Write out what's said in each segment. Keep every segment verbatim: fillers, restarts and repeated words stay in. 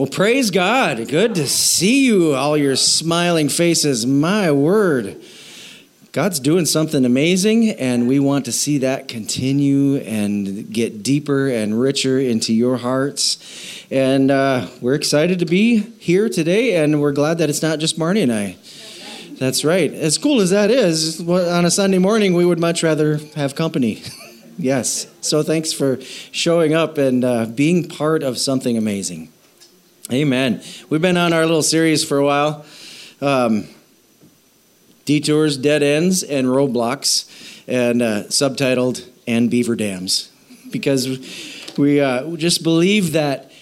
Well, praise God. Good to see you, all your smiling faces. My word. God's doing something amazing, and we want to see that continue and get deeper and richer into your hearts. And uh, we're excited to be here today, and we're glad that it's not just Marnie and I. That's right. As cool as that is, on a Sunday morning, we would much rather have company. Yes. So thanks for showing up and uh, being part of something amazing. Amen. We've been on our little series for a while. Um, Detours, Dead Ends, and Roadblocks, and uh, subtitled, And Beaver Dams. Because we uh, just believe that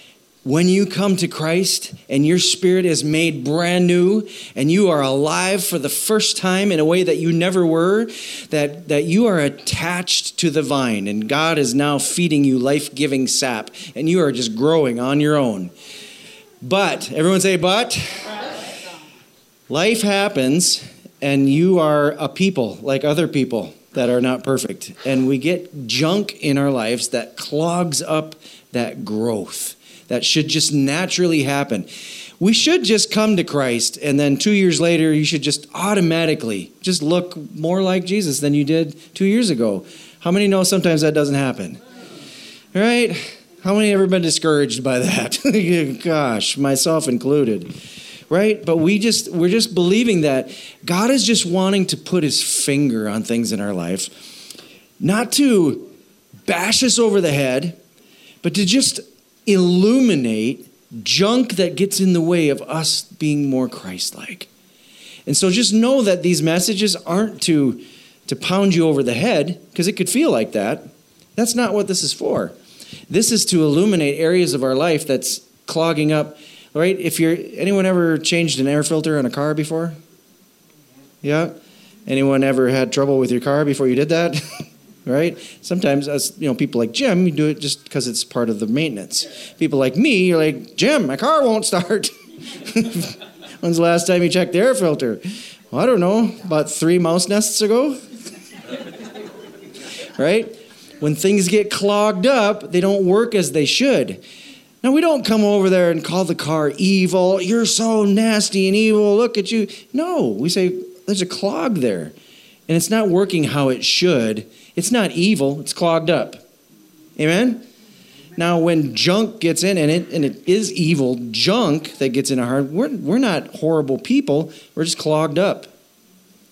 when you come to Christ and your spirit is made brand new and you are alive for the first time in a way that you never were, that, that you are attached to the vine and God is now feeding you life-giving sap and you are just growing on your own. But, everyone say but, life happens. And you are a people like other people that are not perfect. And we get junk in our lives that clogs up that growth that should just naturally happen. We should just come to Christ, and then two years later, you should just automatically just look more like Jesus than you did two years ago. How many know sometimes that doesn't happen? Right? How many have ever been discouraged by that? Gosh, myself included. Right? But we just, we're just believing that God is just wanting to put his finger on things in our life, not to bash us over the head, but to just illuminate junk that gets in the way of us being more Christ-like. And so just know that these messages aren't to, to pound you over the head, because it could feel like that. That's not what this is for. This is to illuminate areas of our life that's clogging up. Right? If you're, anyone ever changed an air filter on a car before? Yeah? Anyone ever had trouble with your car before you did that? Right? Sometimes us, you know, people like Jim, you do it just because it's part of the maintenance. People like me, you're like, Jim, my car won't start. When's the last time you checked the air filter? Well, I don't know, about three mouse nests ago? Right? When things get clogged up, they don't work as they should. Now, we don't come over there and call the car evil. You're so nasty and evil. Look at you. No, we say there's a clog there, and it's not working how it should. It's not evil. It's clogged up. Amen? Now, when junk gets in, and it and it is evil junk that gets in our heart, we're, we're not horrible people. We're just clogged up.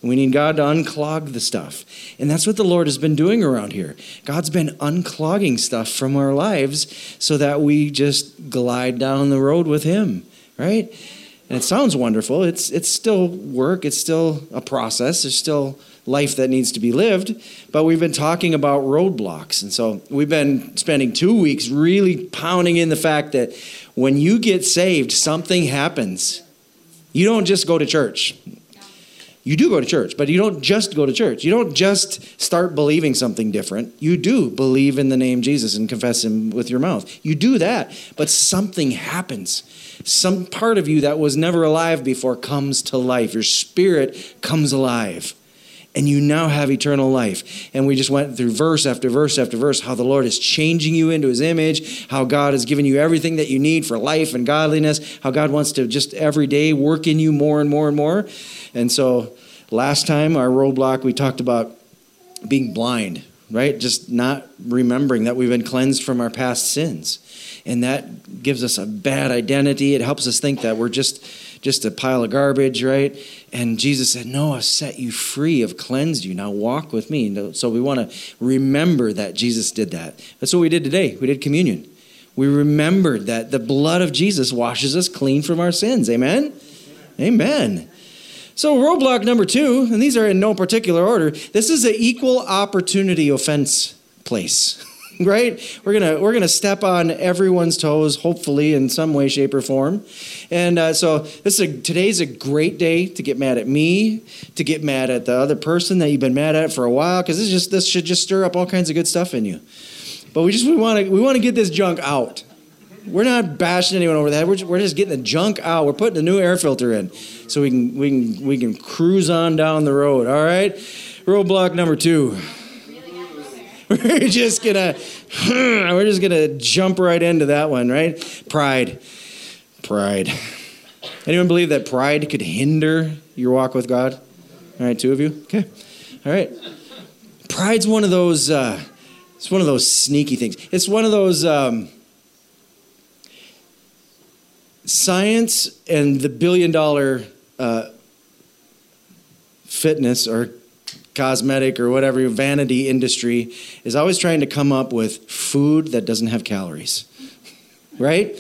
We need God to unclog the stuff. And that's what the Lord has been doing around here. God's been unclogging stuff from our lives so that we just glide down the road with him, right? And it sounds wonderful. It's it's still work. It's still a process. There's still life that needs to be lived. But we've been talking about roadblocks. And so we've been spending two weeks really pounding in the fact that when you get saved, something happens. You don't just go to church. You do go to church, but you don't just go to church. You don't just start believing something different. You do believe in the name Jesus and confess him with your mouth. You do that, but something happens. Some part of you that was never alive before comes to life. Your spirit comes alive, and you now have eternal life. And we just went through verse after verse after verse, how the Lord is changing you into his image, how God has given you everything that you need for life and godliness, how God wants to just every day work in you more and more and more. And so last time, our roadblock, we talked about being blind, right? Just not remembering that we've been cleansed from our past sins. And that gives us a bad identity. It helps us think that we're just, just a pile of garbage, right? And Jesus said, no, I've set you free. I've cleansed you. Now walk with me. So we want to remember that Jesus did that. That's what we did today. We did communion. We remembered that the blood of Jesus washes us clean from our sins. Amen? Amen. Amen. So roadblock number two, and these are in no particular order, this is an equal opportunity offense place, right? We're gonna we're gonna step on everyone's toes, hopefully, in some way, shape, or form. And uh, so this is a, today's a great day to get mad at me, to get mad at the other person that you've been mad at for a while, because this just this should just stir up all kinds of good stuff in you. But we just we want to we want to get this junk out. We're not bashing anyone over the head. We're just, we're just getting the junk out. We're putting a new air filter in so we can we can, we can cruise on down the road, all right? Roadblock number two. We're just going to we're just going to jump right into that one, right? Pride. pride. Anyone believe that pride could hinder your walk with God? All right, two of you? Okay. All right. Pride's one of those, uh, it's one of those sneaky things. It's one of those, um, science and the billion-dollar uh, fitness or cosmetic or whatever vanity industry is always trying to come up with food that doesn't have calories, right? We're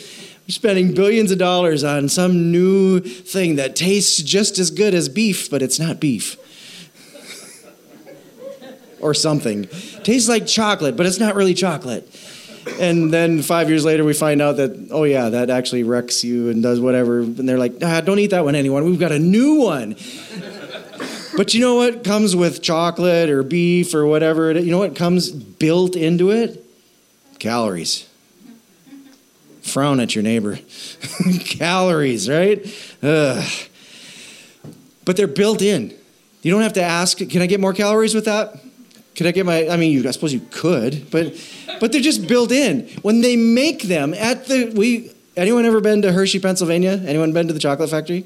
spending billions of dollars on some new thing that tastes just as good as beef, but it's not beef. Or something. Tastes like chocolate, but it's not really chocolate. And then five years later, we find out that, oh yeah, that actually wrecks you and does whatever. And they're like, ah, don't eat that one, anyone. We've got a new one. But you know what comes with chocolate or beef or whatever? You know what comes built into it? Calories. Frown at your neighbor. Calories, right? Ugh. But they're built in. You don't have to ask, can I get more calories with that? Can I get my, I mean, you, I suppose you could, but but they're just built in. When they make them at the, we, anyone ever been to Hershey, Pennsylvania? Anyone been to the chocolate factory?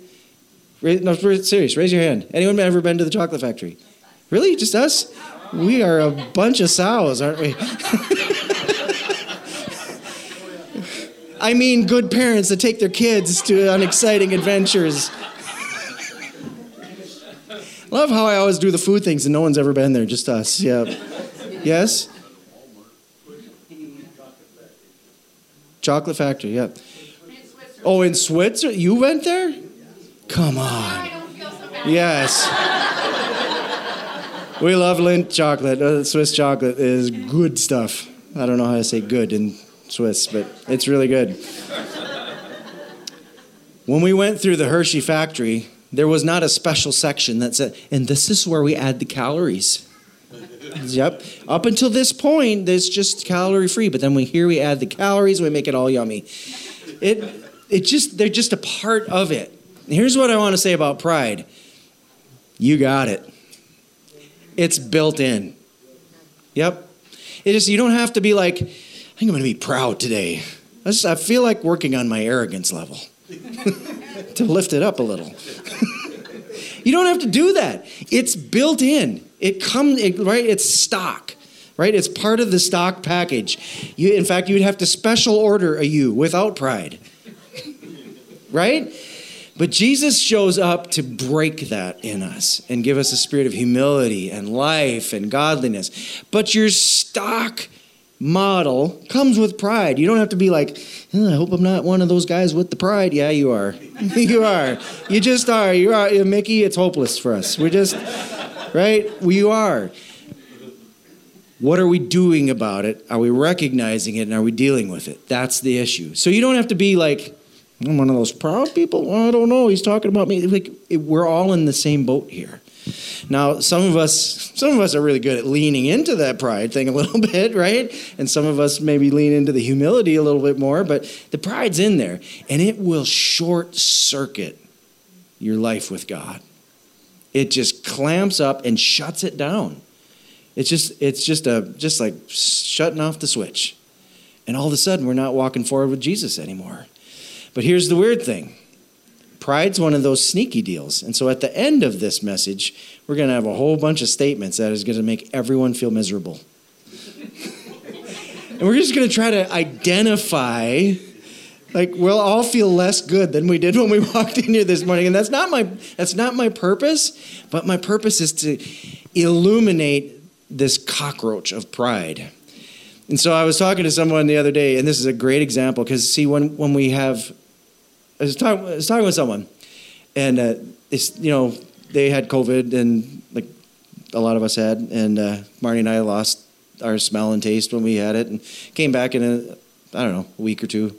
No, serious, raise your hand. Anyone ever been to the chocolate factory? Really? Just us? We are a bunch of sows, aren't we? I mean, good parents that take their kids to on exciting adventures. Love how I always do the food things and no one's ever been there, just us. Yeah. Yes? Chocolate factory, yeah. Oh, in Switzerland? You went there? Come on. Yes. We love Lindt chocolate. Uh, Swiss chocolate is good stuff. I don't know how to say good in Swiss, but it's really good. When we went through the Hershey factory, there was not a special section that said, and this is where we add the calories. Yep. Up until this point, it's just calorie free. But then we here we add the calories, we make it all yummy. It, it just, they're just a part of it. Here's what I want to say about pride. You got it. It's built in. Yep. It is. You don't have to be like, I think I'm going to be proud today. I, just, I feel like working on my arrogance level to lift it up a little. You don't have to do that. It's built in. It comes it, right. It's stock, right? It's part of the stock package. You, in fact, you'd have to special order a you without pride, right? But Jesus shows up to break that in us and give us a spirit of humility and life and godliness. But your stock model comes with pride. You don't have to be like, oh, I hope I'm not one of those guys with the pride. Yeah, you are. You are. You just are. You are. Mickey, it's hopeless for us. We're just, right? We are. What are we doing about it? Are we recognizing it and are we dealing with it? That's the issue. So you don't have to be like, I'm one of those proud people. Well, I don't know. He's talking about me. Like it, we're all in the same boat here. Now, some of us, some of us are really good at leaning into that pride thing a little bit, right? And some of us maybe lean into the humility a little bit more. But the pride's in there, and it will short circuit your life with God. It just clamps up and shuts it down. It's just, it's just a, just like shutting off the switch, and all of a sudden we're not walking forward with Jesus anymore. But here's the weird thing. Pride's one of those sneaky deals. And so at the end of this message, we're going to have a whole bunch of statements that is going to make everyone feel miserable. And we're just going to try to identify, like, we'll all feel less good than we did when we walked in here this morning. And that's not my, that's not my purpose, but my purpose is to illuminate this cockroach of pride. And so I was talking to someone the other day, and this is a great example, because, see, when, when we have, I was, talk, I was talking with someone, and, uh, it's, you know, they had COVID, and, like, a lot of us had, and uh, Marnie and I lost our smell and taste when we had it, and came back in, a, I don't know, a week or two.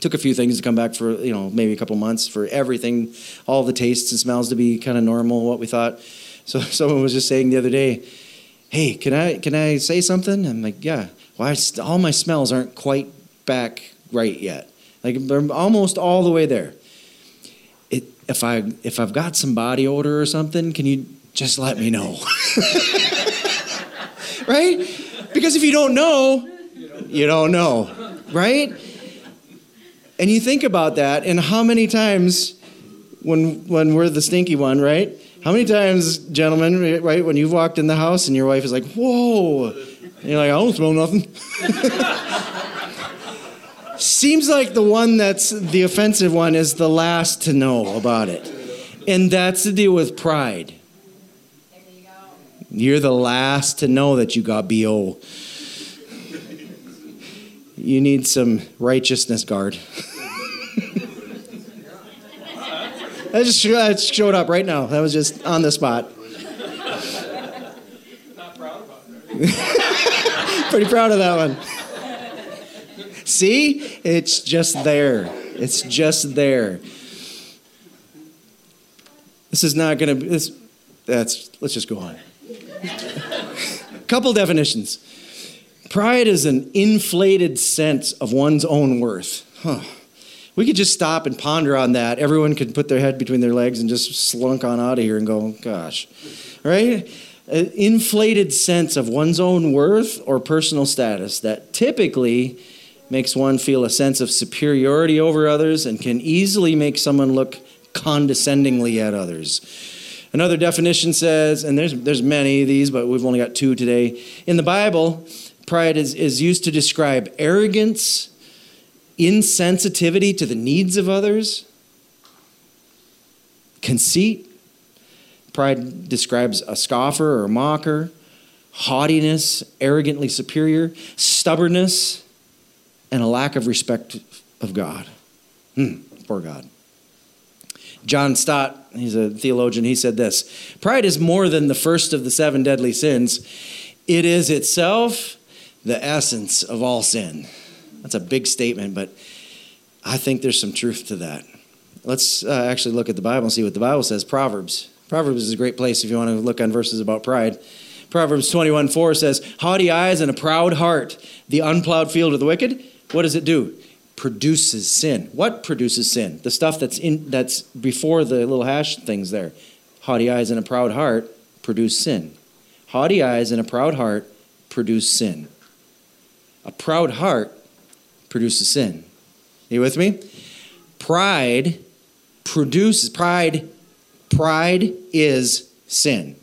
Took a few things to come back for, you know, maybe a couple months for everything, all the tastes and smells to be kind of normal, what we thought. So someone was just saying the other day, hey, can I can I say something? I'm like, yeah. Well, I st- all my smells aren't quite back right yet. Like they're almost all the way there. It, if I if I've got some body odor or something, can you just let me know? Right? Because if you don't know, you don't know, right? And you think about that, and how many times when when we're the stinky one, right? How many times, gentlemen, right, when you've walked in the house and your wife is like, whoa, and you're like, I don't smell nothing. Seems like the one that's the offensive one is the last to know about it. And that's the deal with pride. There you go. You're the last to know that you got B O You need some righteousness guard. That just that showed up right now. That was just on the spot. Not proud about it. Pretty proud of that one. See, it's just there. It's just there. This is not going to. This. That's. Let's just go on. Couple definitions. Pride is an inflated sense of one's own worth. Huh. We could just stop and ponder on that. Everyone could put their head between their legs and just slunk on out of here and go, gosh, right? An inflated sense of one's own worth or personal status that typically makes one feel a sense of superiority over others and can easily make someone look condescendingly at others. Another definition says, and there's there's many of these, but we've only got two today. In the Bible, pride is, is used to describe arrogance, insensitivity to the needs of others, conceit. Pride describes a scoffer or a mocker, haughtiness, arrogantly superior, stubbornness, and a lack of respect of God. Hmm, poor God. John Stott, he's a theologian, he said this: pride is more than the first of the seven deadly sins. It is itself the essence of all sin. That's a big statement, but I think there's some truth to that. Let's uh, actually look at the Bible and see what the Bible says. Proverbs. Proverbs is a great place if you want to look on verses about pride. Proverbs twenty-one four says, haughty eyes and a proud heart, the unplowed field of the wicked. What does it do? Produces sin. What produces sin? The stuff that's in that's before the little hash things there. Haughty eyes and a proud heart produce sin. Haughty eyes and a proud heart produce sin. A proud heart produces sin. Are you with me? Pride produces, pride, pride is sin.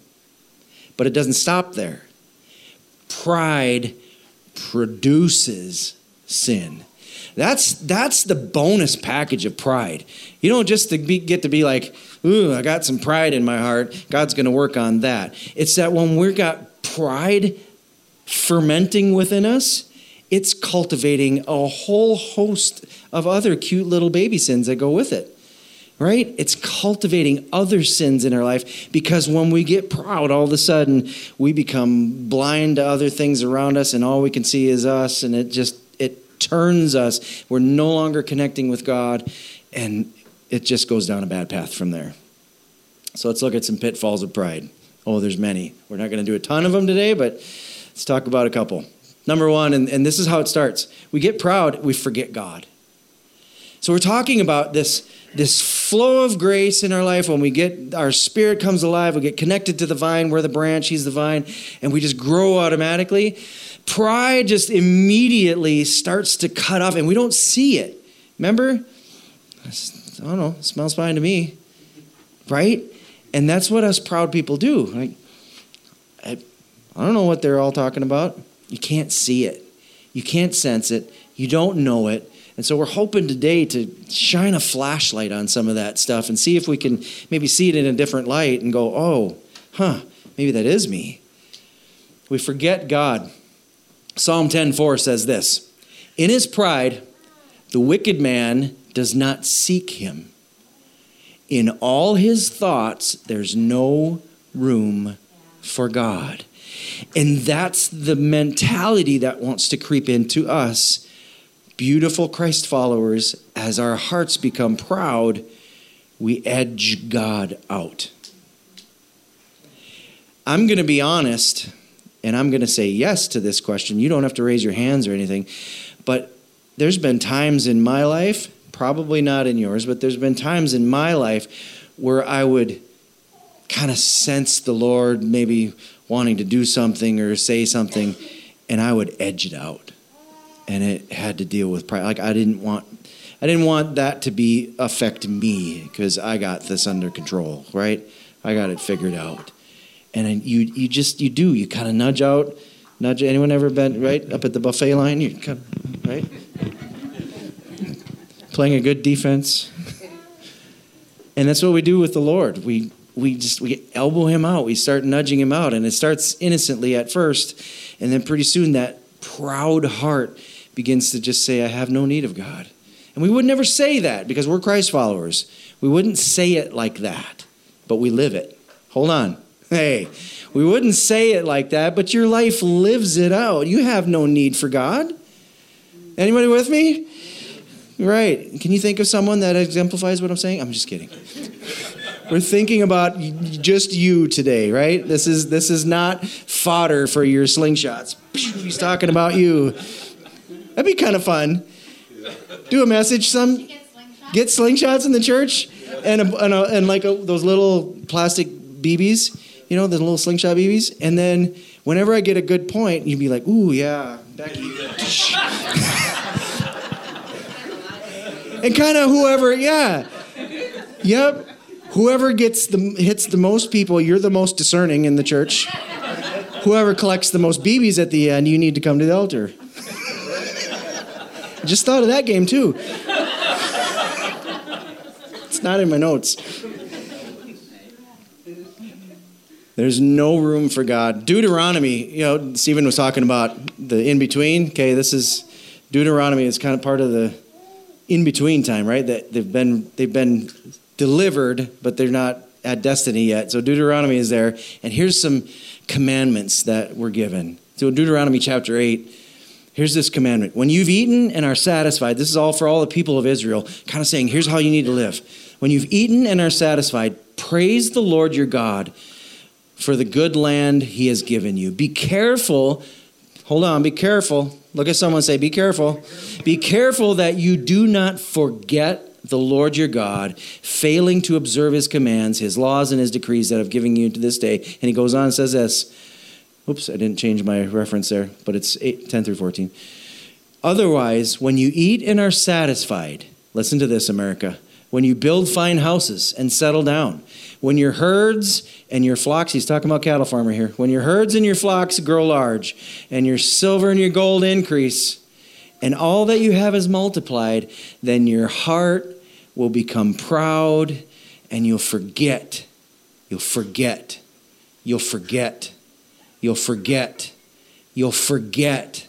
But it doesn't stop there. Pride produces sin. That's that's the bonus package of pride. You don't just to be, get to be like, ooh, I got some pride in my heart. God's going to work on that. It's that when we've got pride fermenting within us, it's cultivating a whole host of other cute little baby sins that go with it. Right? It's cultivating other sins in our life, because when we get proud, all of a sudden we become blind to other things around us, and all we can see is us, and it just turns us. We're no longer connecting with God, and it just goes down a bad path from there. So let's look at some pitfalls of pride. Oh, there's many. We're not going to do a ton of them today, but let's talk about a couple. Number one, and, and this is how it starts. We get proud, we forget God. So we're talking about this, this flow of grace in our life. When we get, our spirit comes alive, we get connected to the vine, we're the branch, he's the vine, and we just grow automatically. Pride just immediately starts to cut off, and we don't see it. Remember? I don't know, it smells fine to me, right? And that's what us proud people do. Like, I, I don't know what they're all talking about. You can't see it. You can't sense it. You don't know it. And so we're hoping today to shine a flashlight on some of that stuff and see if we can maybe see it in a different light and go, oh, huh, maybe that is me. We forget God. Psalm ten four says this: in his pride, the wicked man does not seek him. In all his thoughts, there's no room for God. And that's the mentality that wants to creep into us, beautiful Christ followers. As our hearts become proud, we edge God out. I'm going to be honest, and I'm going to say yes to this question. You don't have to raise your hands or anything, but there's been times in my life, probably not in yours, but there's been times in my life where I would kind of sense the Lord maybe wanting to do something or say something, and I would edge it out. And it had to deal with pride. Like I didn't want, I didn't want that to be affect me because I got this under control, right? I got it figured out. And I, you you just, you do, you kind of nudge out, nudge, anyone ever been, right, up at the buffet line, you kind of, right? Playing a good defense. And that's what we do with the Lord. We we just, we elbow him out. We start nudging him out. And it starts innocently at first. And then pretty soon that proud heart begins to just say, I have no need of God. And we would never say that because we're Christ followers. We wouldn't say it like that, but we live it. Hold on. Hey, we wouldn't say it like that, but your life lives it out. You have no need for God. Anybody with me? Right. Can you think of someone that exemplifies what I'm saying? I'm just kidding. We're thinking about just you today, right? This is this is not fodder for your slingshots. He's talking about you. That'd be kind of fun. Do a message. Some get slingshots? get slingshots in the church, and a, and, a, and like a, those little plastic B Bs, you know, those little slingshot B Bs. And then whenever I get a good point, you'd be like, "Ooh, yeah, Becky." And kind of whoever, yeah, yep, whoever gets the hits the most people, you're the most discerning in the church. Whoever collects the most B Bs at the end, you need to come to the altar. Just thought of that game too. It's not in my notes. There's no room for God. Deuteronomy, you know, Stephen was talking about the in-between. Okay, this is Deuteronomy is kind of part of the in-between time, right? That they've been they've been delivered, but they're not at destiny yet. So Deuteronomy is there, and here's some commandments that were given. So Deuteronomy chapter eight, here's this commandment. When you've eaten and are satisfied, this is all for all the people of Israel, kind of saying, here's how you need to live. When you've eaten and are satisfied, praise the Lord your God for the good land he has given you. Be careful. Hold on, be careful. Look at someone and say, be careful. Be careful that you do not forget the Lord your God, failing to observe his commands, his laws, and his decrees that I've given you to this day. And he goes on and says this. Oops, I didn't change my reference there, but it's eight, ten through fourteen. Otherwise, when you eat and are satisfied, listen to this, America, when you build fine houses and settle down, when your herds and your flocks, he's talking about cattle farmer here, when your herds and your flocks grow large and your silver and your gold increase and all that you have is multiplied, then your heart will become proud and you'll forget, you'll forget, you'll forget. You'll forget, you'll forget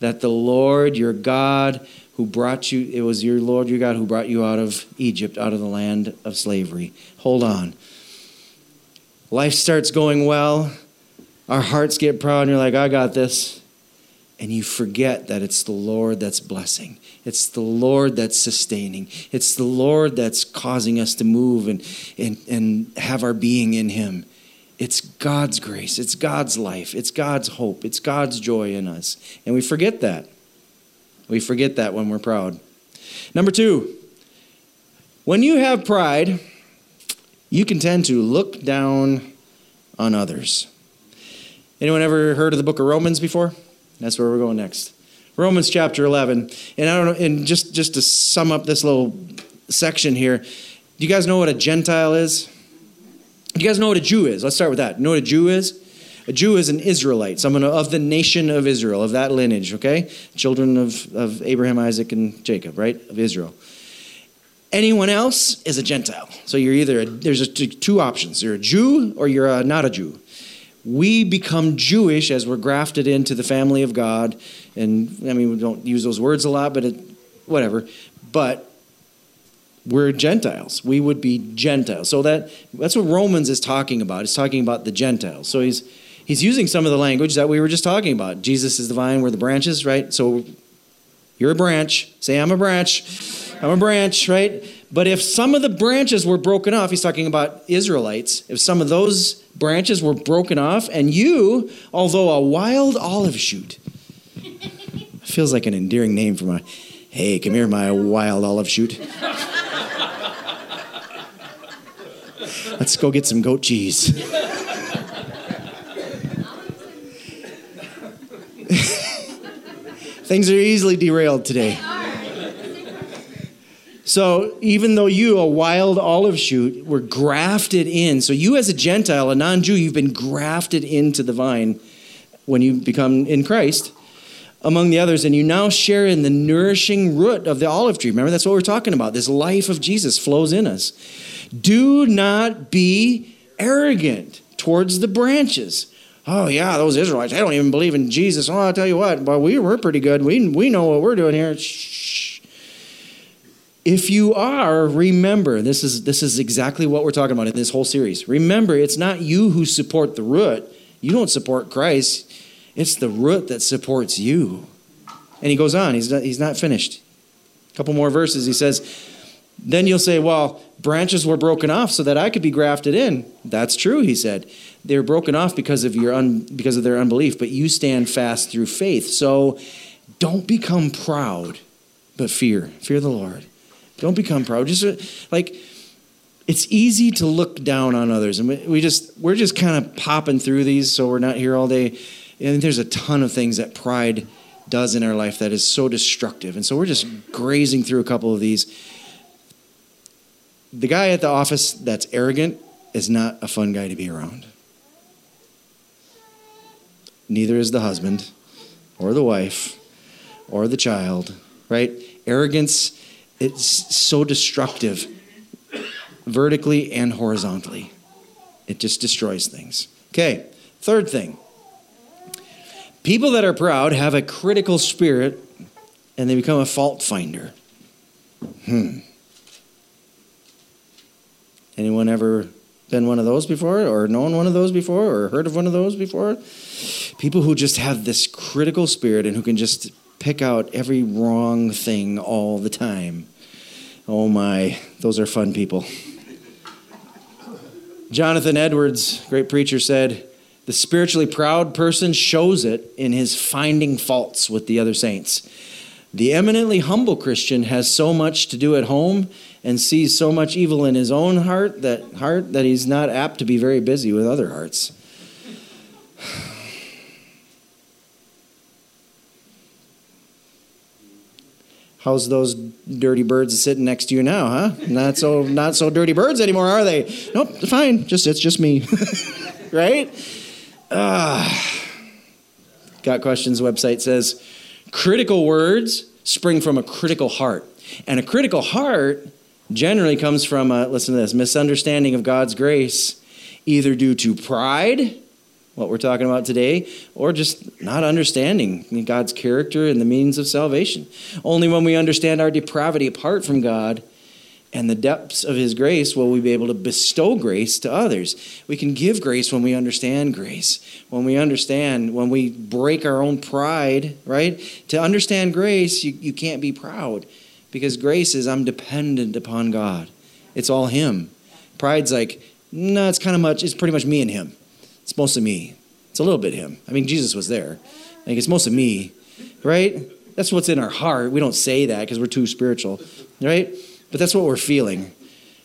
that the Lord your God who brought you, it was your Lord your God who brought you out of Egypt, out of the land of slavery. Hold on. Life starts going well. Our hearts get proud and you're like, I got this. And you forget that it's the Lord that's blessing. It's the Lord that's sustaining. It's the Lord that's causing us to move and, and, and have our being in him. It's God's grace. It's God's life. It's God's hope. It's God's joy in us. And we forget that. We forget that when we're proud. Number two, when you have pride, you can tend to look down on others. Anyone ever heard of the book of Romans before? That's where we're going next. Romans chapter eleven. And I don't know, and just, just to sum up this little section here, do you guys know what a Gentile is? You guys know what a Jew is? Let's start with that. You know what a Jew is? A Jew is an Israelite, someone of the nation of Israel, of that lineage, okay? Children of, of Abraham, Isaac, and Jacob, right? Of Israel. Anyone else is a Gentile. So you're either, a, there's a, two options. You're a Jew or you're a, not a Jew. We become Jewish as we're grafted into the family of God. And, I mean, we don't use those words a lot, but it, whatever. But we're Gentiles. We would be Gentiles. So that that's what Romans is talking about. It's talking about the Gentiles. So he's he's using some of the language that we were just talking about. Jesus is the vine, we're the branches, right? So you're a branch. Say, I'm a branch. I'm a branch, right? But if some of the branches were broken off, he's talking about Israelites, if some of those branches were broken off, and you, although a wild olive shoot, feels like an endearing name for my, hey, come here, my wild olive shoot. Let's go get some goat cheese. Things are easily derailed today. So even though you, a wild olive shoot, were grafted in. So you as a Gentile, a non-Jew, you've been grafted into the vine when you become in Christ, among the others. And you now share in the nourishing root of the olive tree. Remember, that's what we're talking about. This life of Jesus flows in us. Do not be arrogant towards the branches. Oh, yeah, those Israelites, they don't even believe in Jesus. Oh, I'll tell you what, but we, we're pretty good. We, we know what we're doing here. Shh. If you are, remember, this is, this is exactly what we're talking about in this whole series. Remember, it's not you who support the root. You don't support Christ. It's the root that supports you. And he goes on. He's not, he's not finished. A couple more verses. He says, then you'll say, well, branches were broken off so that I could be grafted in. That's true, he said. They were broken off because of your un, because of their unbelief, but you stand fast through faith. So don't become proud, but fear. Fear the Lord. Don't become proud. Just like... It's easy to look down on others. And we, we just, we're just kind of popping through these so we're not here all day. And there's a ton of things that pride does in our life that is so destructive. And so we're just grazing through a couple of these. The guy at the office that's arrogant is not a fun guy to be around. Neither is the husband or the wife or the child, right? Arrogance, it's so destructive. Vertically and horizontally. It just destroys things. Okay, third thing. People that are proud have a critical spirit and they become a fault finder. Hmm. Anyone ever been one of those before, or known one of those before, or heard of one of those before? People who just have this critical spirit and who can just pick out every wrong thing all the time. Oh my, those are fun people. Jonathan Edwards, great preacher, said, the spiritually proud person shows it in his finding faults with the other saints. The eminently humble Christian has so much to do at home and sees so much evil in his own heart that heart that he's not apt to be very busy with other hearts. How's those dirty birds sitting next to you now, huh? Not so not so dirty birds anymore, are they? Nope, fine. Just it's just me. Right? Uh, Got Questions website says, critical words spring from a critical heart. And a critical heart generally comes from, a, listen to this, misunderstanding of God's grace, either due to pride, what we're talking about today, or just not understanding God's character and the means of salvation. Only when we understand our depravity apart from God and the depths of his grace will we be able to bestow grace to others. We can give grace when we understand grace, when we understand, when we break our own pride, right? To understand grace, you, you can't be proud, because grace is I'm dependent upon God. It's all him. Pride's like, no, it's kind of much, it's pretty much me and him. It's mostly me. It's a little bit him. I mean, Jesus was there. Like, it's mostly me, right? That's what's in our heart. We don't say that because we're too spiritual, right? But that's what we're feeling.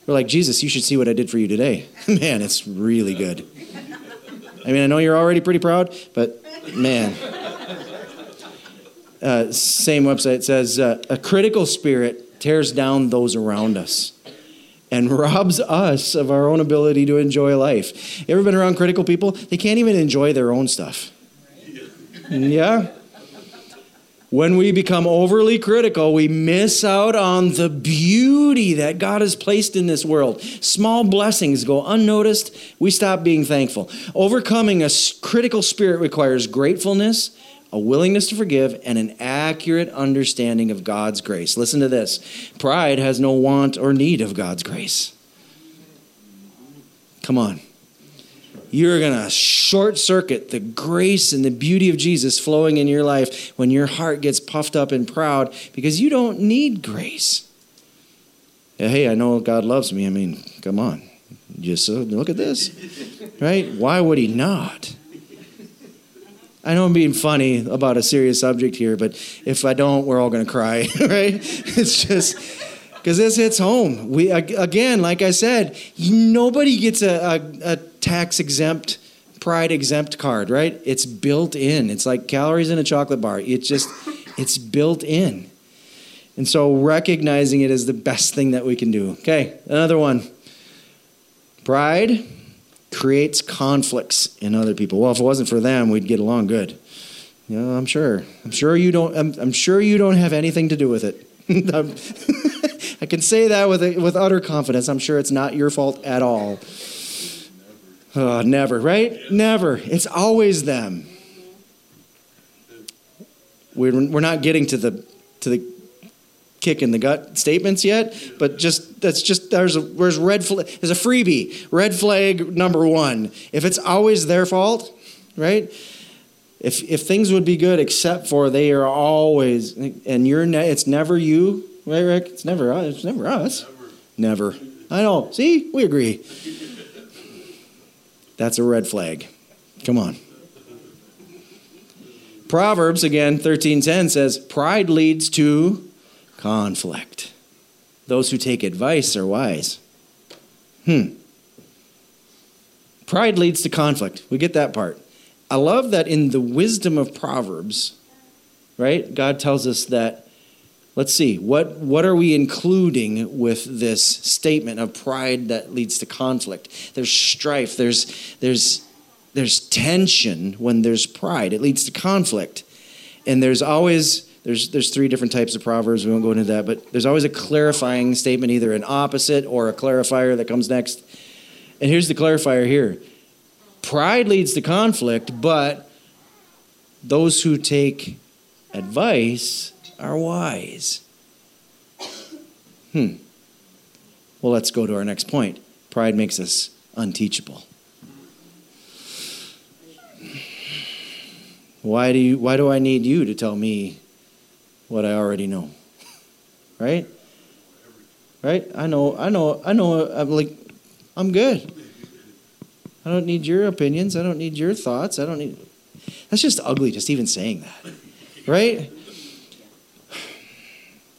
We're like, Jesus, you should see what I did for you today. Man, it's really good. I mean, I know you're already pretty proud, but man. Uh, same website says, uh, a critical spirit tears down those around us and robs us of our own ability to enjoy life. You ever been around critical people? They can't even enjoy their own stuff. Yeah? When we become overly critical, we miss out on the beauty that God has placed in this world. Small blessings go unnoticed. We stop being thankful. Overcoming a critical spirit requires gratefulness, a willingness to forgive, and an accurate understanding of God's grace. Listen to this. Pride has no want or need of God's grace. Come on. You're going to short circuit the grace and the beauty of Jesus flowing in your life when your heart gets puffed up and proud, because you don't need grace. Hey, I know God loves me. I mean, come on. Just look at this. Right? Why would he not? I know I'm being funny about a serious subject here, but if I don't, we're all going to cry, right? It's just, because this hits home. We again, like I said, nobody gets a, a, a tax-exempt, pride-exempt card, right? It's built in. It's like calories in a chocolate bar. It's just, it's built in. And so recognizing it is the best thing that we can do. Okay, another one. Pride creates conflicts in other people. Well, if it wasn't for them, we'd get along good. You know, I'm sure. I'm sure you don't. I'm, I'm sure you don't have anything to do with it. I can say that with with utter confidence. I'm sure it's not your fault at all. Oh, never, right? Never. It's always them. We're we're not getting to the to the kick in the gut statements yet, but just that's just there's a there's red flag, there's a freebie. Red flag number one. If it's always their fault, right? If if things would be good except for they are always and you're ne- it's never you, right, Rick? It's never us. It's never us. Never. never. I know. See, we agree. That's a red flag. Come on. Proverbs, again, thirteen ten says, pride leads to conflict. Those who take advice are wise. Hmm. Pride leads to conflict. We get that part. I love that in the wisdom of Proverbs, right? God tells us that, let's see, what, what are we including with this statement of pride that leads to conflict? There's strife, there's there's there's tension when there's pride. It leads to conflict. And there's always, there's there's three different types of Proverbs. We won't go into that, but there's always a clarifying statement, either an opposite or a clarifier that comes next. And here's the clarifier here. Pride leads to conflict, but those who take advice are wise. Hmm. Well, let's go to our next point. Pride makes us unteachable. Why do you, why do I need you to tell me what I already know? Right? Right? I know, I know, I know, I'm like, I'm good. I don't need your opinions. I don't need your thoughts. I don't need... That's just ugly, just even saying that, right?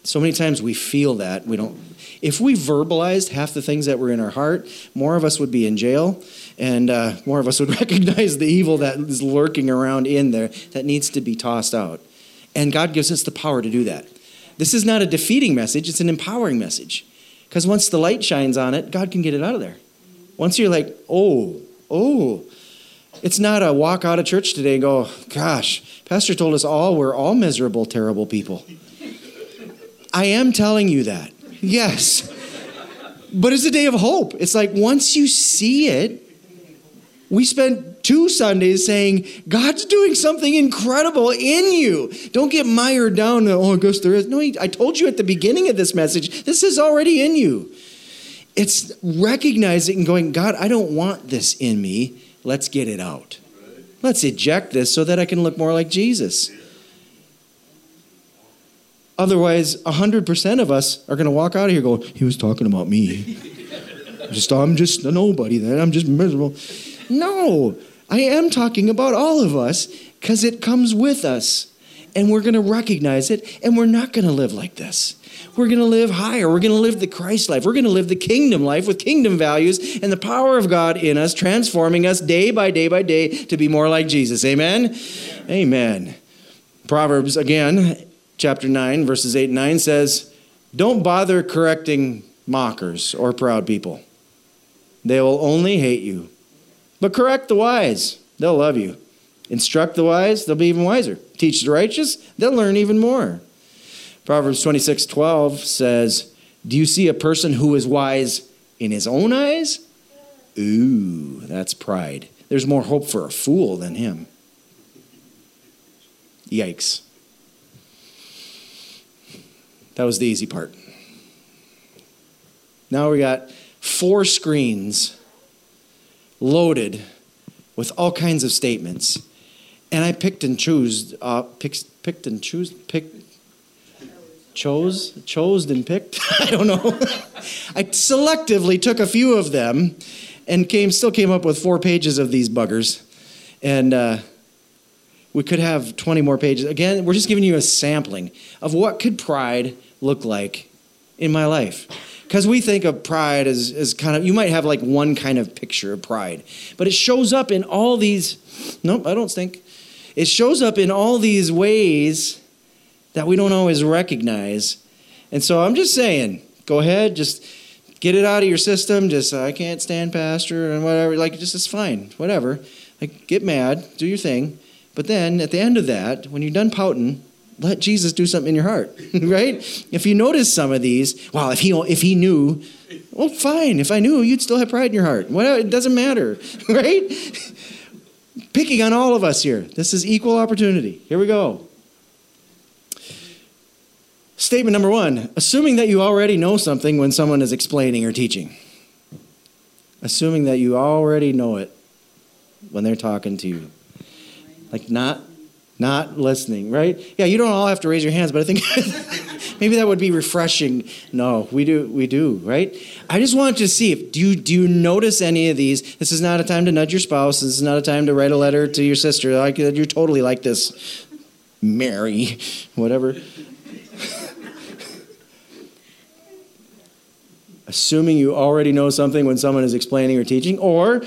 So many times we feel that. We don't... If we verbalized half the things that were in our heart, more of us would be in jail, and uh, more of us would recognize the evil that is lurking around in there that needs to be tossed out. And God gives us the power to do that. This is not a defeating message. It's an empowering message. Because once the light shines on it, God can get it out of there. Once you're like, oh... Oh, it's not a walk out of church today and go, gosh, Pastor told us all we're all miserable, terrible people. I am telling you that. Yes. But it's a day of hope. It's like once you see it, we spent two Sundays saying, God's doing something incredible in you. Don't get mired down. Oh, I guess there is. No, I told you at the beginning of this message, this is already in you. It's recognizing and going, God, I don't want this in me. Let's get it out. Let's eject this so that I can look more like Jesus. Otherwise, one hundred percent of us are going to walk out of here going, he was talking about me. just, I'm just a nobody then. I'm just miserable. No, I am talking about all of us because it comes with us. And we're going to recognize it, and we're not going to live like this. We're going to live higher. We're going to live the Christ life. We're going to live the kingdom life with kingdom values and the power of God in us, transforming us day by day by day to be more like Jesus. Amen? Amen. Amen. Proverbs, again, chapter nine, verses eight and nine says, don't bother correcting mockers or proud people. They will only hate you. But correct the wise. They'll love you. Instruct the wise, they'll be even wiser. Teach the righteous, they'll learn even more. Proverbs twenty-six twelve says, do you see a person who is wise in his own eyes? Ooh, that's pride. There's more hope for a fool than him. Yikes. That was the easy part. Now we got four screens loaded with all kinds of statements. And I picked and chose, uh, picked, picked and chose, picked, chose, chose and picked. I don't know. I selectively took a few of them, and came still came up with four pages of these buggers, and uh, we could have twenty more pages. Again, we're just giving you a sampling of what could pride look like in my life. Because we think of pride as, as kind of, you might have like one kind of picture of pride. But it shows up in all these, nope, I don't stink. It shows up in all these ways that we don't always recognize. And so I'm just saying, go ahead, just get it out of your system. Just, I can't stand pastor and whatever. Like, just, it's fine, whatever. Like, get mad, do your thing. But then at the end of that, when you're done pouting, let Jesus do something in your heart, right? If you notice some of these, well, if he if he knew, well, fine. If I knew, you'd still have pride in your heart. Whatever, it doesn't matter, right? Picking on all of us here. This is equal opportunity. Here we go. Statement number one, assuming that you already know something when someone is explaining or teaching. Assuming that you already know it when they're talking to you. Like not not listening, right? Yeah, you don't all have to raise your hands, but I think maybe that would be refreshing. No, we do, we do, right? I just want you to see, if do you, do you notice any of these? This is not a time to nudge your spouse. This is not a time to write a letter to your sister. Like, you're totally like this, Mary, whatever. Assuming you already know something when someone is explaining or teaching, or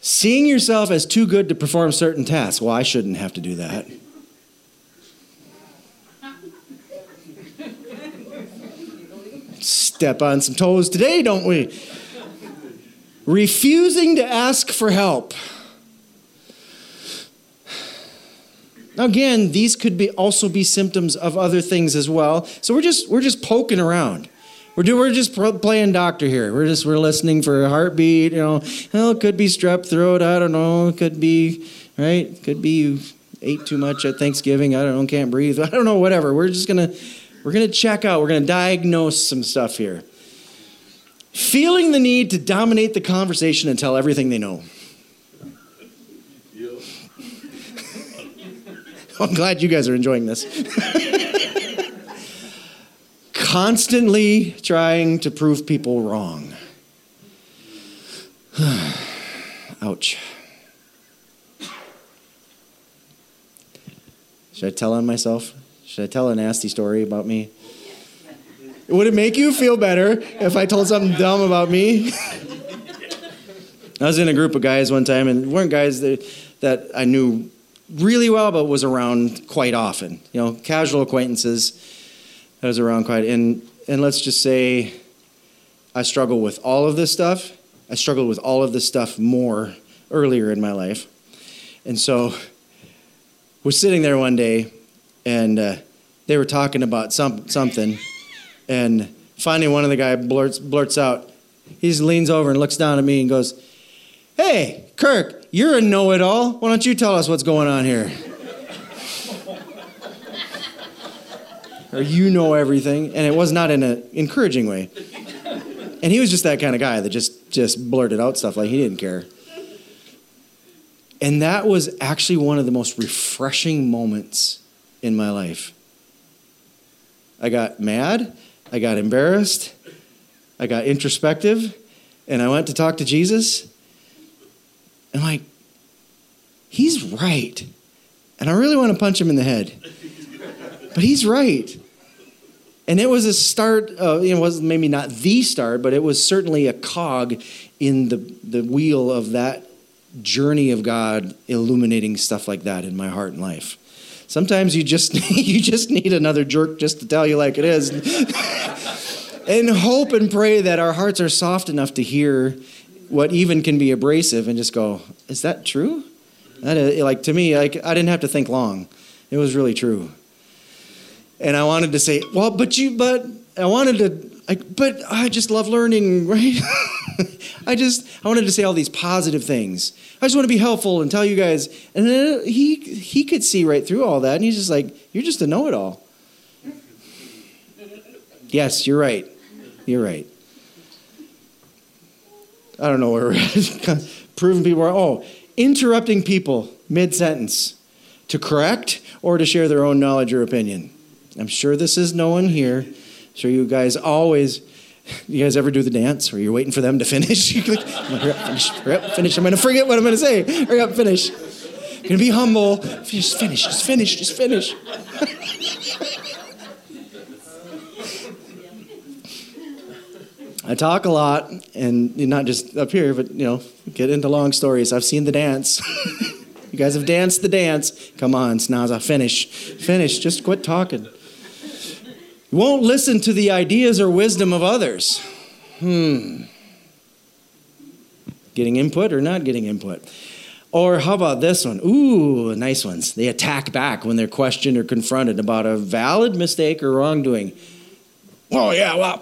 seeing yourself as too good to perform certain tasks. Well, I shouldn't have to do that. Step on some toes today, don't we? Refusing to ask for help. Now, again, these could be also be symptoms of other things as well. So we're just we're just poking around. We're do, we're just playing doctor here. We're just we're listening for a heartbeat. You know, well, it could be strep throat. I don't know. It could be, right? It could be you ate too much at Thanksgiving. I don't know. Can't breathe. I don't know. Whatever. We're just gonna we're gonna check out. We're gonna diagnose some stuff here. Feeling the need to dominate the conversation and tell everything they know. I'm glad you guys are enjoying this. Constantly trying to prove people wrong. Ouch. Should I tell on myself? Should I tell a nasty story about me? Would it make you feel better if I told something dumb about me? I was in a group of guys one time, and weren't guys that, that I knew really well, but was around quite often. You know, casual acquaintances. I was around quite, and and let's just say I struggle with all of this stuff. I struggled with all of this stuff more earlier in my life. And so we're sitting there one day, and uh, they were talking about some, something, and finally one of the guys blurts, blurts out. He just leans over and looks down at me and goes, "Hey, Kirk, you're a know-it-all. Why don't you tell us what's going on here? Or you know everything," and it was not in an encouraging way. And he was just that kind of guy that just, just blurted out stuff like he didn't care. And that was actually one of the most refreshing moments in my life. I got mad, I got embarrassed, I got introspective, and I went to talk to Jesus. And like, he's right. And I really want to punch him in the head. But he's right. And it was a start, uh, it was maybe not the start, but it was certainly a cog in the, the wheel of that journey of God illuminating stuff like that in my heart and life. Sometimes you just you just need another jerk just to tell you like it is. And hope and pray that our hearts are soft enough to hear what even can be abrasive and just go, is that true? That is, like, to me, like, I didn't have to think long. It was really true. And I wanted to say, well, but you, but I wanted to, like, but I just love learning, right? I just, I wanted to say all these positive things. I just want to be helpful and tell you guys. And then he, he could see right through all that. And he's just like, you're just a know-it-all. Yes, you're right. You're right. I don't know where we're at. Proving people are, oh, interrupting people mid-sentence to correct or to share their own knowledge or opinion. I'm sure this is no one here. I'm sure you guys always, you guys ever do the dance where you're waiting for them to finish? Like, hurry up, finish, hurry up, finish. I'm going to forget what I'm going to say. Hurry up, finish. I'm going to be humble. Just finish, just finish, just finish. I talk a lot, and not just up here, but, you know, get into long stories. I've seen the dance. You guys have danced the dance. Come on, Snaza, finish. Finish, just quit talking. You won't listen to the ideas or wisdom of others. Hmm. Getting input or not getting input? Or how about this one? Ooh, nice ones. They attack back when they're questioned or confronted about a valid mistake or wrongdoing. Oh, yeah, well.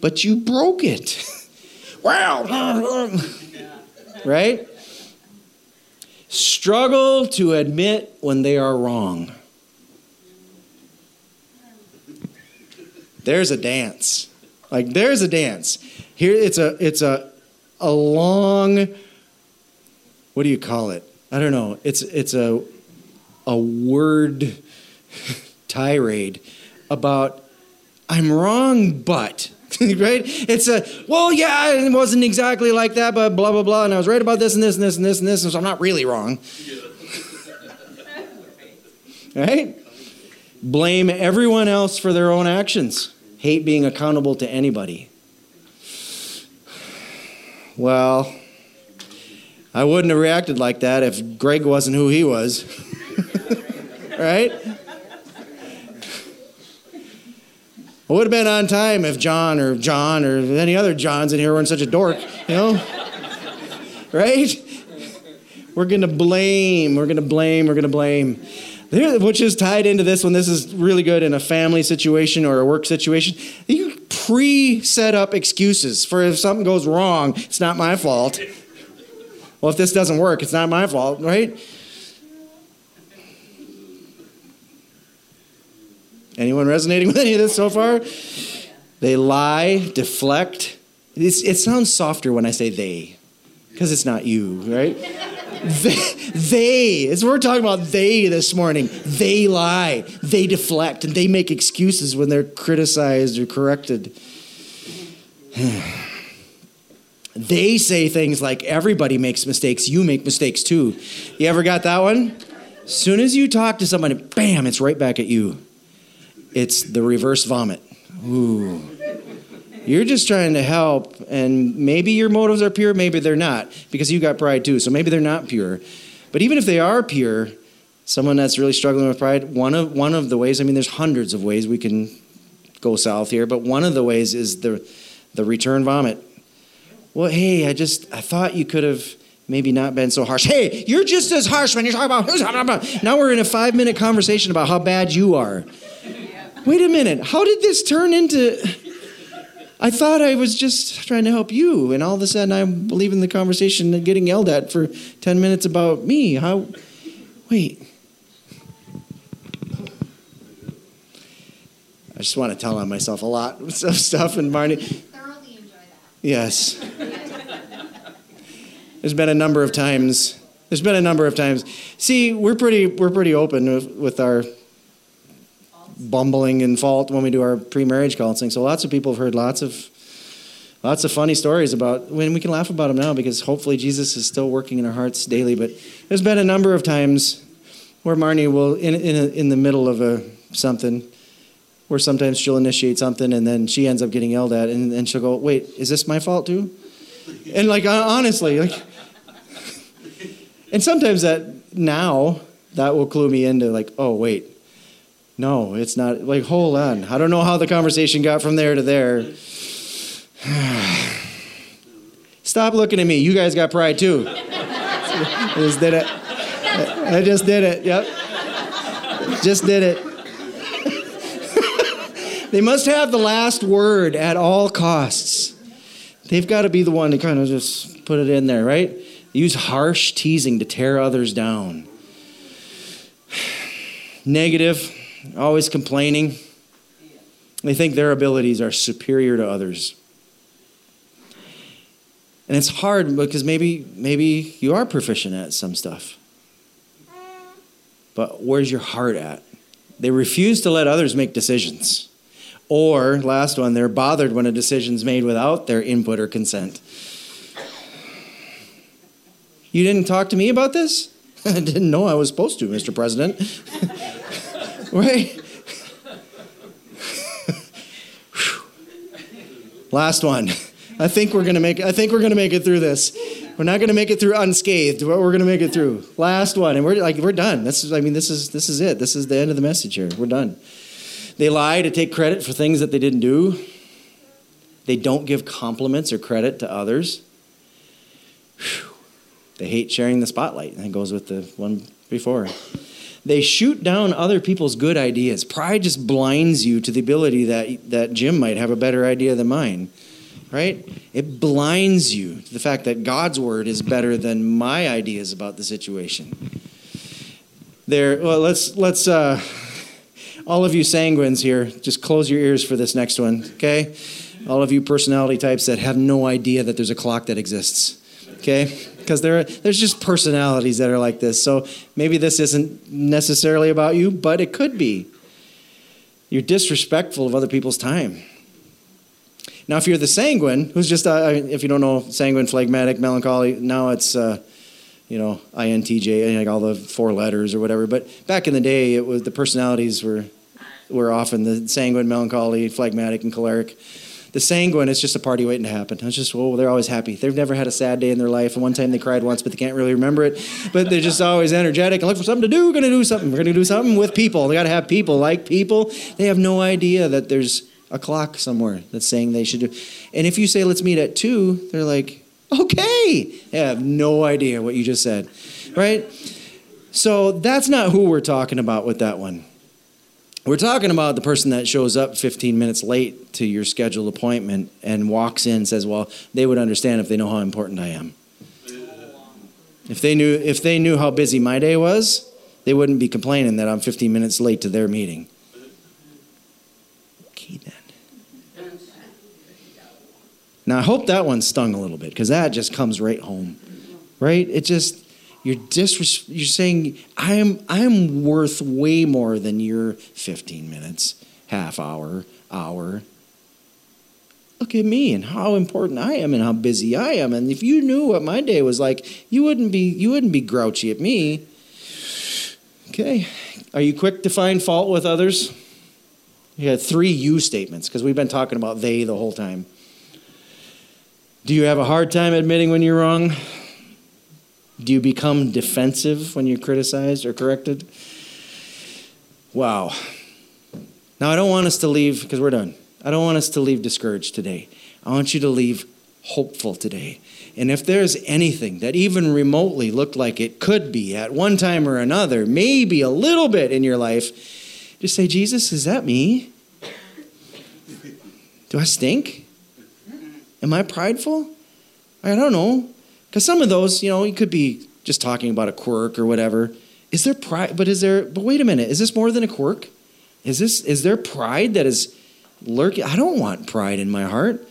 But you broke it. Wow. Right? Struggle to admit when they are wrong. There's a dance. Like, there's a dance. Here, it's a it's a a long, what do you call it? I don't know. It's it's a a word tirade about I'm wrong, but right? It's a well, yeah, it wasn't exactly like that, but blah blah blah, and I was right about this and this and this and this and this, and so I'm not really wrong, right? Blame everyone else for their own actions. Hate being accountable to anybody. Well, I wouldn't have reacted like that if Greg wasn't who he was. Right? I would have been on time if John or John or any other Johns in here weren't such a dork, you know? Right? We're going to blame. We're going to blame. We're going to blame. Which is tied into this one. This is really good in a family situation or a work situation. You pre-set up excuses for if something goes wrong, it's not my fault. Well, if this doesn't work, it's not my fault, right? Anyone resonating with any of this so far? They lie, deflect. It's, it sounds softer when I say they, because it's not you, right? They, they, as we're talking about they this morning, they lie, they deflect, and they make excuses when they're criticized or corrected. They say things like, everybody makes mistakes, you make mistakes too. You ever got that one? As soon as you talk to somebody, bam, it's right back at you. It's the reverse vomit. Ooh. You're just trying to help, and maybe your motives are pure, maybe they're not, because you got pride too, so maybe they're not pure. But even if they are pure, someone that's really struggling with pride, one of one of the ways, I mean, there's hundreds of ways we can go south here, but one of the ways is the the return vomit. Well, hey, I just, I thought you could have maybe not been so harsh. Hey, you're just as harsh when you're talking about, now we're in a five-minute conversation about how bad you are. Wait a minute, how did this turn into... I thought I was just trying to help you, and all of a sudden I'm leaving the conversation and getting yelled at for ten minutes about me. How? Wait. I just want to tell on myself a lot of stuff, and Marnie. Thoroughly enjoy that. Yes. There's been a number of times. There's been a number of times. See, we're pretty we're pretty open with, with our bumbling and fault when we do our pre-marriage counseling. So lots of people have heard lots of lots of funny stories about, when we can laugh about them now because hopefully Jesus is still working in our hearts daily. But there's been a number of times where Marnie will, in in, a, in the middle of a something, where sometimes she'll initiate something and then she ends up getting yelled at, and then she'll go, wait, is this my fault too? And like, honestly, like, and sometimes that, now, that will clue me into like, oh, wait, no, it's not. Like, hold on. I don't know how the conversation got from there to there. Stop looking at me. You guys got pride, too. I just did it. I just did it. Yep. Just did it. They must have the last word at all costs. They've got to be the one to kind of just put it in there, right? Use harsh teasing to tear others down. Negative. Always complaining. They think their abilities are superior to others. And it's hard because maybe maybe you are proficient at some stuff. But where's your heart at? They refuse to let others make decisions. Or, last one, they're bothered when a decision's made without their input or consent. You didn't talk to me about this? I didn't know I was supposed to, Mister President. Right? Last one. I think we're gonna make. I think we're gonna make it through this. We're not going to make it through unscathed, but we're going to make it through. Last one, and we're like we're done. This is, I mean, this is this is it. This is the end of the message here. We're done. They lie to take credit for things that they didn't do. They don't give compliments or credit to others. Whew. They hate sharing the spotlight. That goes with the one before. They shoot down other people's good ideas. Pride just blinds you to the ability that, that Jim might have a better idea than mine, right? It blinds you to the fact that God's word is better than my ideas about the situation. There, well, let's, let's, uh, all of you sanguines here, just close your ears for this next one, okay? All of you personality types that have no idea that there's a clock that exists, okay? Because there are, there's just personalities that are like this. So maybe this isn't necessarily about you, but it could be. You're disrespectful of other people's time. Now, if you're the sanguine, who's just, uh, if you don't know, sanguine, phlegmatic, melancholy, now it's, uh, you know, I N T J, like all the four letters or whatever. But back in the day, it was the personalities were were often the sanguine, melancholy, phlegmatic, and choleric. The sanguine is just a party waiting to happen. It's just, well, they're always happy. They've never had a sad day in their life. One time they cried once, but they can't really remember it. But they're just always energetic and looking for something to do. Going to do something. We're going to do something with people. They got to have people like people. They have no idea that there's a clock somewhere that's saying they should do. And if you say, let's meet at two, they're like, okay. They have no idea what you just said, right? So that's not who we're talking about with that one. We're talking about the person that shows up fifteen minutes late to your scheduled appointment and walks in and says, well, they would understand if they know how important I am. If they knew if they knew how busy my day was, they wouldn't be complaining that I'm fifteen minutes late to their meeting. Okay, then. Now, I hope that one stung a little bit because that just comes right home, right? It just... You're disres- You're saying I'm I'm worth way more than your fifteen minutes, half hour, hour. Look at me and how important I am and how busy I am. And if you knew what my day was like, you wouldn't be you wouldn't be grouchy at me. Okay, are you quick to find fault with others? You got three you statements because we've been talking about they the whole time. Do you have a hard time admitting when you're wrong? Do you become defensive when you're criticized or corrected? Wow. Now, I don't want us to leave, because we're done. I don't want us to leave discouraged today. I want you to leave hopeful today. And if there's anything that even remotely looked like it could be at one time or another, maybe a little bit in your life, just say, Jesus, is that me? Do I stink? Am I prideful? I don't know. Because some of those, you know, you could be just talking about a quirk or whatever. Is there pride? But is there? But wait a minute. Is this more than a quirk? Is this? Is there pride that is lurking? I don't want pride in my heart.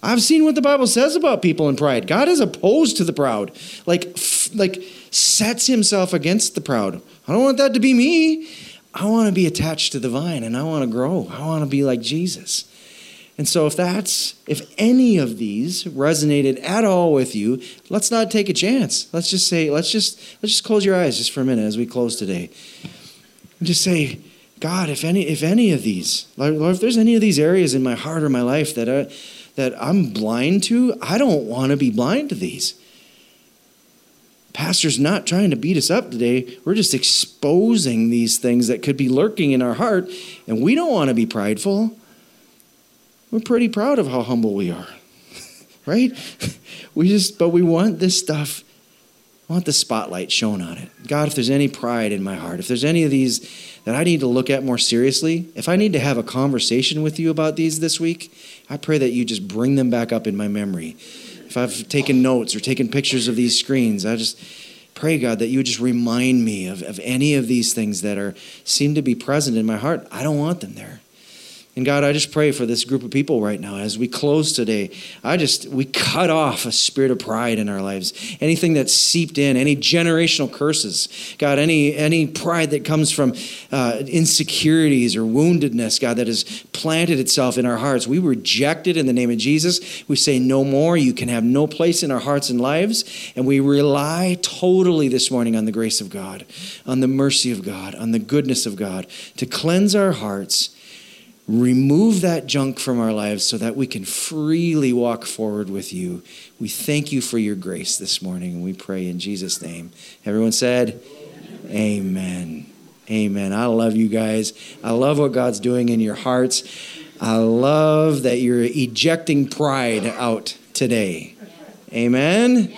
I've seen what the Bible says about people in pride. God is opposed to the proud. Like, f- like sets himself against the proud. I don't want that to be me. I want to be attached to the vine, and I want to grow. I want to be like Jesus. And so if that's, if any of these resonated at all with you, let's not take a chance. Let's just say, let's just, let's just close your eyes just for a minute as we close today. And just say, God, if any, if any of these, Lord, if there's any of these areas in my heart or my life that, I, that I'm blind to, I don't want to be blind to these. Pastor's not trying to beat us up today. We're just exposing these things that could be lurking in our heart, and we don't want to be prideful. We're pretty proud of how humble we are, right? We just, but we want this stuff, I want the spotlight shown on it. God, if there's any pride in my heart, if there's any of these that I need to look at more seriously, if I need to have a conversation with you about these this week, I pray that you just bring them back up in my memory. If I've taken notes or taken pictures of these screens, I just pray, God, that you would just remind me of, of any of these things that are seem to be present in my heart. I don't want them there. And God, I just pray for this group of people right now as we close today. I just, we cut off a spirit of pride in our lives. Anything that's seeped in, any generational curses, God, any any pride that comes from uh, insecurities or woundedness, God, that has planted itself in our hearts. We reject it in the name of Jesus. We say no more. You can have no place in our hearts and lives. And we rely totally this morning on the grace of God, on the mercy of God, on the goodness of God to cleanse our hearts Remove that junk from our lives so that we can freely walk forward with you. We thank you for your grace this morning, and we pray in Jesus' name. Everyone said, amen. Amen. I love you guys. I love what God's doing in your hearts. I love that you're ejecting pride out today. Amen.